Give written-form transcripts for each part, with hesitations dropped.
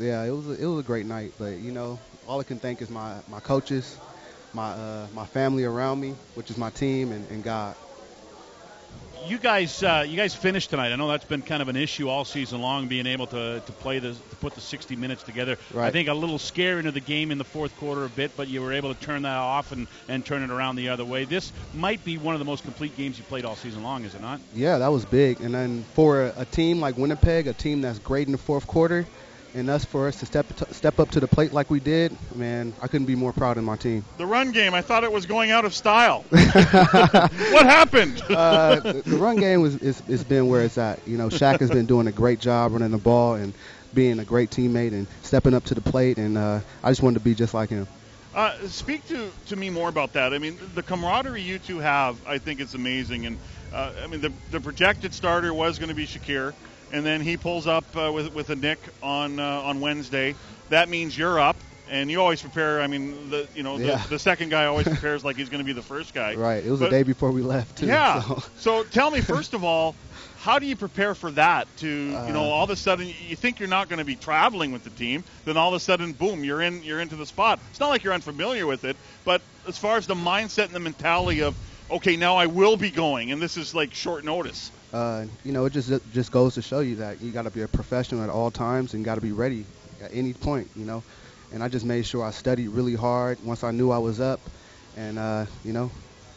Yeah, it was a great night, but all I can thank is my coaches, my family around me, which is my team and God. You guys finished tonight. I know that's been kind of an issue all season long, being able to put the 60 minutes together. Right. I think a little scare into the game in the fourth quarter a bit, but you were able to turn that off and turn it around the other way. This might be one of the most complete games you played all season long, is it not? Yeah, that was big. And then for a team like Winnipeg, a team that's great in the fourth quarter, and for us to step up to the plate like we did, man, I couldn't be more proud of my team. The run game, I thought it was going out of style. What happened? The run game it's been where it's at. Shaq has been doing a great job running the ball and being a great teammate and stepping up to the plate, and I just wanted to be just like him. Speak to me more about that. I mean, the camaraderie you two have, I think it's amazing. And, I mean, the projected starter was going to be Shakir. And then he pulls up with a nick on Wednesday. That means you're up, and you always prepare. I mean, the second guy always prepares like he's going to be the first guy. Right. It was the day before we left, too. Yeah. So tell me, first of all, how do you prepare for that? All of a sudden you think you're not going to be traveling with the team, then all of a sudden, boom, you're into the spot. It's not like you're unfamiliar with it, but as far as the mindset and the mentality of, okay, now I will be going, and this is like short notice. It just goes to show you that you got to be a professional at all times and got to be ready at any point, And I just made sure I studied really hard once I knew I was up. And,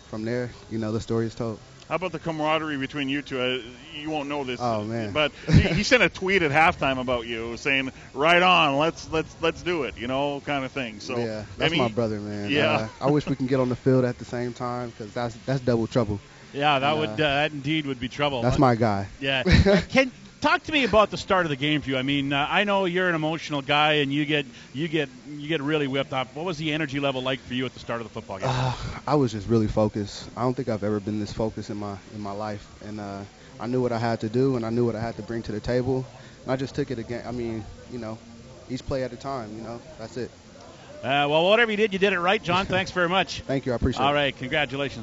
from there, the story is told. How about the camaraderie between you two? You won't know this. Oh, man. But he sent a tweet at halftime about you saying, right on, let's do it, kind of thing. So, yeah, that's my brother, man. Yeah. I wish we can get on the field at the same time because that's double trouble. Yeah, that that indeed would be trouble. That's my guy. Yeah. Talk to me about the start of the game for you. I mean, I know you're an emotional guy and you get really whipped up. What was the energy level like for you at the start of the football game? I was just really focused. I don't think I've ever been this focused in my life, and I knew what I had to do and I knew what I had to bring to the table, and I just took it again. I mean, each play at a time. That's it. Well, whatever you did it right, John. Thanks very much. Thank you. I appreciate it. All right, congratulations.